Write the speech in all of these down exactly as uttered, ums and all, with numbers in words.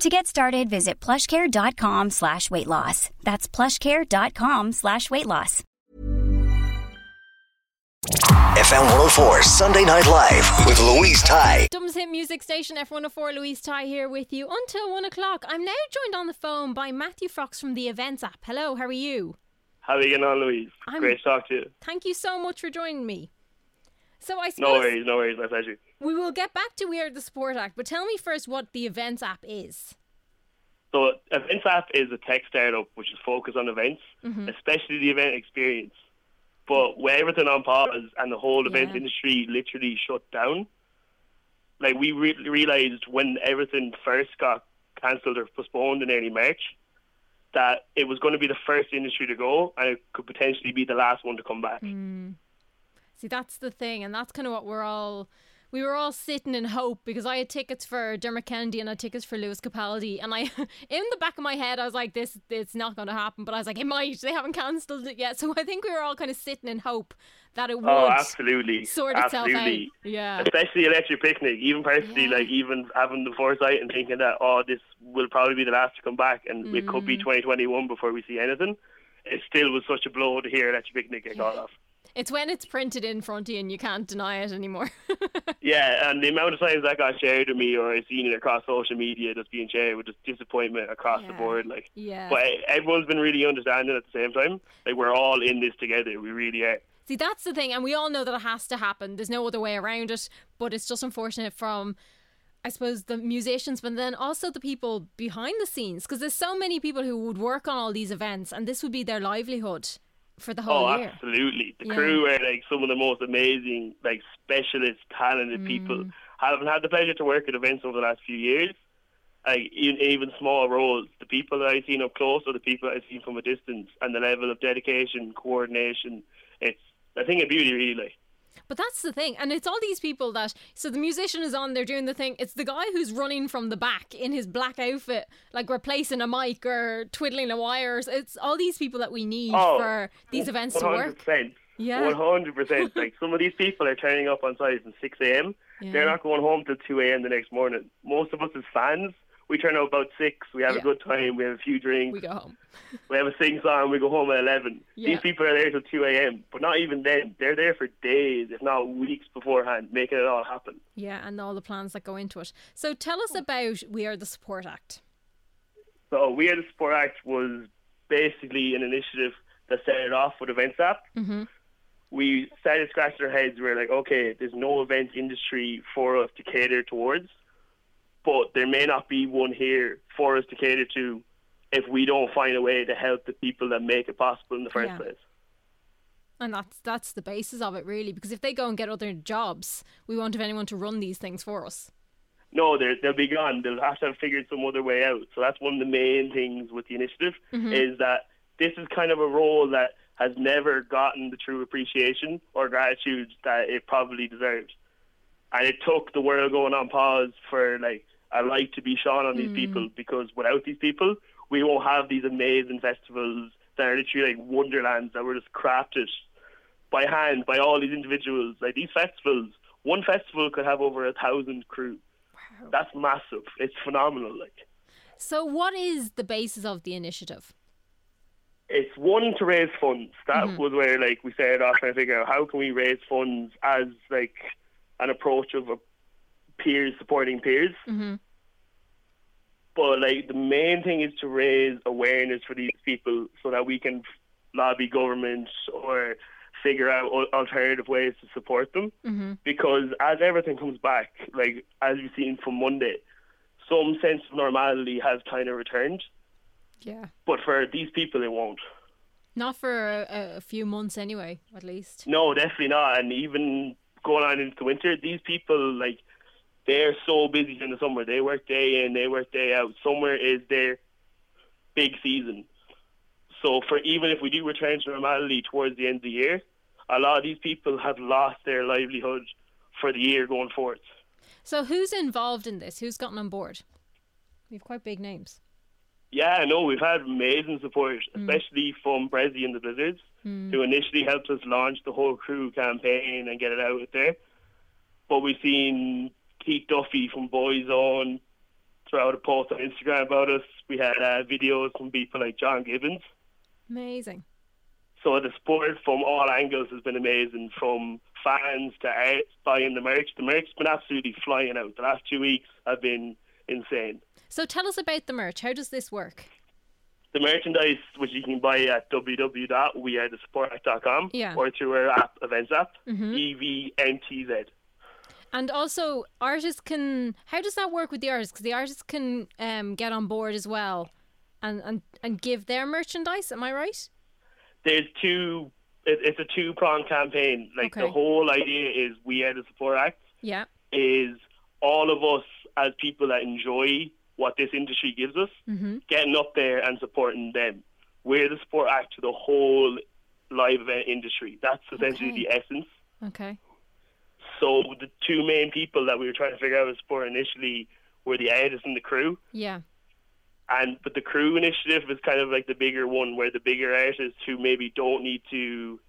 To get started, visit plushcare.com slash weight loss. That's plushcare.com slash weight loss. F M one oh four Sunday Night Live with Louise Tighe. Dumb's Hit Music Station, F M one oh four, Louise Tighe here with you until one o'clock. I'm now joined on the phone by Matthew Fox from the Events app. Hello, how are you? How are you getting on, Louise? I'm Great to talk to you. Thank you so much for joining me. So I suppose no worries, no worries, my pleasure. We will get back to We Are The Support Act, but tell me first what the Events app is. So Events app is a tech startup which is focused on events, mm-hmm. especially the event experience. But with everything on pause and the whole event yeah. industry literally shut down, like we re- realised when everything first got cancelled or postponed in early March, that it was going to be the first industry to go and it could potentially be the last one to come back. Mm. See, that's the thing, and that's kind of what we're all... We were all sitting in hope, because I had tickets for Dermot Kennedy and I had tickets for Lewis Capaldi, and I, in the back of my head I was like, this it's not going to happen, but I was like, it might, they haven't cancelled it yet. So I think we were all kind of sitting in hope that it would oh, absolutely. sort itself absolutely. out. Yeah. Especially Electric Picnic, even personally, yeah. like even having the foresight and thinking that, oh, this will probably be the last to come back and mm. it could be twenty twenty-one before we see anything, it still was such a blow to hear Electric Picnic get yeah. called off. It's when it's printed in front of you and you can't deny it anymore. Yeah, and the amount of times that got shared with me or I've seen it across social media just being shared with just disappointment across yeah. the board. Like, yeah. But everyone's been really understanding at the same time. Like, we're all in this together. We really are. See, that's the thing. And we all know that it has to happen. There's no other way around it. But it's just unfortunate from... I suppose the musicians, but then also the people behind the scenes, because there's so many people who would work on all these events and this would be their livelihood for the whole oh, year. Oh, absolutely. The yeah. crew are like some of the most amazing, like specialist, talented mm. people. Having had the pleasure to work at events over the last few years, like in even small roles, the people that I've seen up close or the people that I've seen from a distance, and the level of dedication, coordination, it's a thing of beauty, really. Like. But that's the thing, and it's all these people that, so the musician is on, they're doing the thing, it's the guy who's running from the back in his black outfit, like replacing a mic or twiddling the wires. It's all these people that we need oh, for these events to work. one hundred percent Yeah. one hundred percent Like, some of these people are turning up on site at six a.m. Yeah. They're not going home till two a.m. the next morning. Most of us as fans, we turn out about six, we have yeah. a good time, we have a few drinks. We go home. We have a sing-song, we go home at eleven. Yeah. These people are there till two a.m. But not even then. They're there for days, if not weeks beforehand, making it all happen. Yeah, and all the plans that go into it. So tell us about We Are The Support Act. So We Are The Support Act was basically an initiative that started off with Events app. Mm-hmm. We started scratching our heads. We were like, okay, there's no event industry for us to cater towards, but there may not be one here for us to cater to if we don't find a way to help the people that make it possible in the first yeah. place. And that's that's the basis of it, really, because if they go and get other jobs, we won't have anyone to run these things for us. No, they'll be gone. They'll have to have figured some other way out. So that's one of the main things with the initiative, mm-hmm. is that this is kind of a role that has never gotten the true appreciation or gratitude that it probably deserves. And it took the world going on pause for, like, a light to be shone on these mm. people, because without these people, we won't have these amazing festivals that are literally like wonderlands that were just crafted by hand by all these individuals. Like, these festivals, one festival could have over a thousand crew. Wow. That's massive. It's phenomenal. Like, so what is the basis of the initiative? It's one to raise funds. That mm-hmm. was where, like, we started off trying to figure out how can we raise funds as, like, an approach of a peers supporting peers. Mm-hmm. But, like, the main thing is to raise awareness for these people so that we can lobby government or figure out alternative ways to support them. Mm-hmm. Because as everything comes back, like as we've seen from Monday, some sense of normality has kind of returned. Yeah. But for these people, it won't. Not for a, a few months anyway, at least. No, definitely not. And even going on into the winter, these people, like, they're so busy in the summer. They work day in, they work day out. Summer is their big season. So for even if we do return to normality towards the end of the year, a lot of these people have lost their livelihood for the year going forward. So who's involved in this? Who's gotten on board? We have quite big names. Yeah, no, we've had amazing support, especially mm. from Bressie and the Blizzards, mm. who initially helped us launch the whole crew campaign and get it out there. But we've seen Keith Duffy from Boyzone throw out a post on Instagram about us. We had uh, videos from people like John Gibbons. Amazing. So the support from all angles has been amazing, from fans to artists buying the merch. The merch's been absolutely flying out. The last two weeks have been insane. So tell us about the merch. How does this work? The merchandise, which you can buy at w w w dot we are the support act dot com yeah. or through our app, Events app, mm-hmm. E V N T Z. And also, artists can... How does that work with the artists? Because the artists can um, get on board as well and, and, and give their merchandise. Am I right? There's two... It, it's a two-pronged campaign. Like, okay. The whole idea is We Are The Support Act. Yeah. Is all of us as people that enjoy what this industry gives us, mm-hmm. getting up there and supporting them. We're the support act to the whole live event industry. That's essentially okay. the essence. Okay. So the two main people that we were trying to figure out to support initially were the artists and the crew. Yeah. And but the crew initiative is kind of like the bigger one, where the bigger artists who maybe don't need to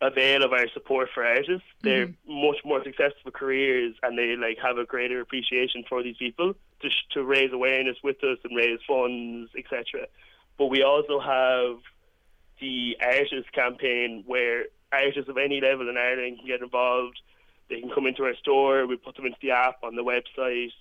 avail of our support for artists, they're mm-hmm. much more successful careers, and they like have a greater appreciation for these people to sh- to raise awareness with us and raise funds, et cetera. But we also have the artists campaign, where artists of any level in Ireland can get involved. They can come into our store. We put them into the app, on the website.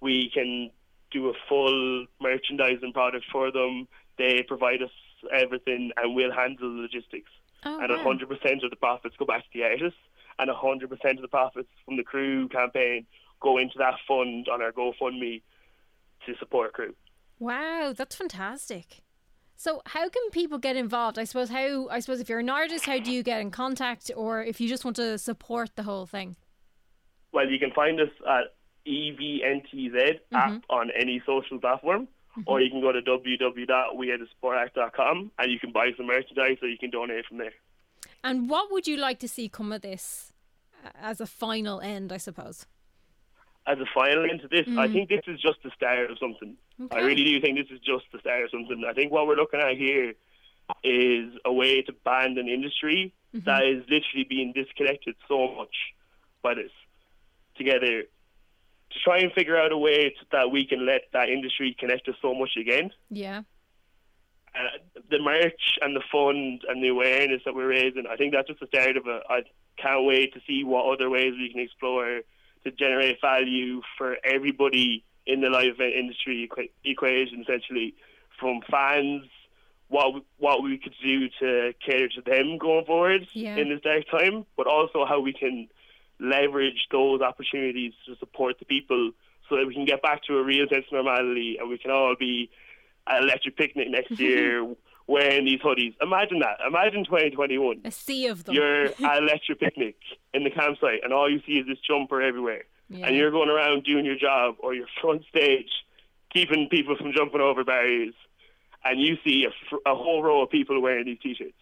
We can do a full merchandising product for them. They provide us everything, and we'll handle the logistics. Oh, and wow. one hundred percent of the profits go back to the artists, and one hundred percent of the profits from the crew campaign go into that fund on our GoFundMe to support crew. Wow, that's fantastic. So how can people get involved? I suppose how I suppose if you're an artist, how do you get in contact, or if you just want to support the whole thing? Well, you can find us at E V N T Z mm-hmm. app on any social platform. Mm-hmm. Or you can go to w w w dot we are the support act dot com and you can buy some merchandise, or you can donate from there. And what would you like to see come of this as a final end, I suppose? As a final end to this, mm-hmm. I think this is just the start of something. Okay. I really do think this is just the start of something. I think what we're looking at here is a way to band an industry mm-hmm. that is literally being disconnected so much by this together, to try and figure out a way to, that we can let that industry connect us so much again. Yeah. Uh, the merch and the fund and the awareness that we're raising, I think that's just the start of it. I can't wait to see what other ways we can explore to generate value for everybody in the live event industry equ- equation, essentially, from fans, what we, what we could do to cater to them going forward yeah. in this dark time, but also how we can leverage those opportunities to support the people so that we can get back to a real sense of normality, and we can all be at Electric Picnic next year wearing these hoodies. Imagine that. Imagine twenty twenty-one. A sea of them. You're at Electric Picnic in the campsite and all you see is this jumper everywhere. Yeah. And you're going around doing your job or your front stage, keeping people from jumping over barriers. And you see a, fr- a whole row of people wearing these T-shirts.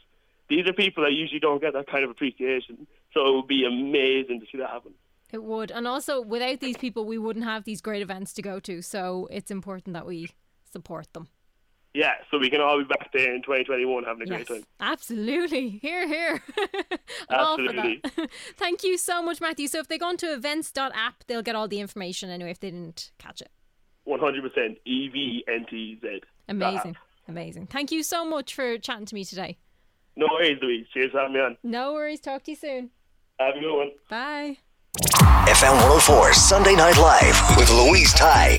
These are people that usually don't get that kind of appreciation. So it would be amazing to see that happen. It would. And also, without these people, we wouldn't have these great events to go to. So it's important that we support them. Yeah, so we can all be back there in twenty twenty-one having a yes, great time. Absolutely. Hear, hear. Absolutely. All for that. Thank you so much, Matthew. So if they go on to events dot app, they'll get all the information anyway if they didn't catch it. one hundred percent. E V N T Z. Amazing. Amazing. Thank you so much for chatting to me today. No worries, Louise. Cheers for having me on. No worries. Talk to you soon. Have a good one. Bye. F M one oh four Sunday Night Live with Louise Tighe.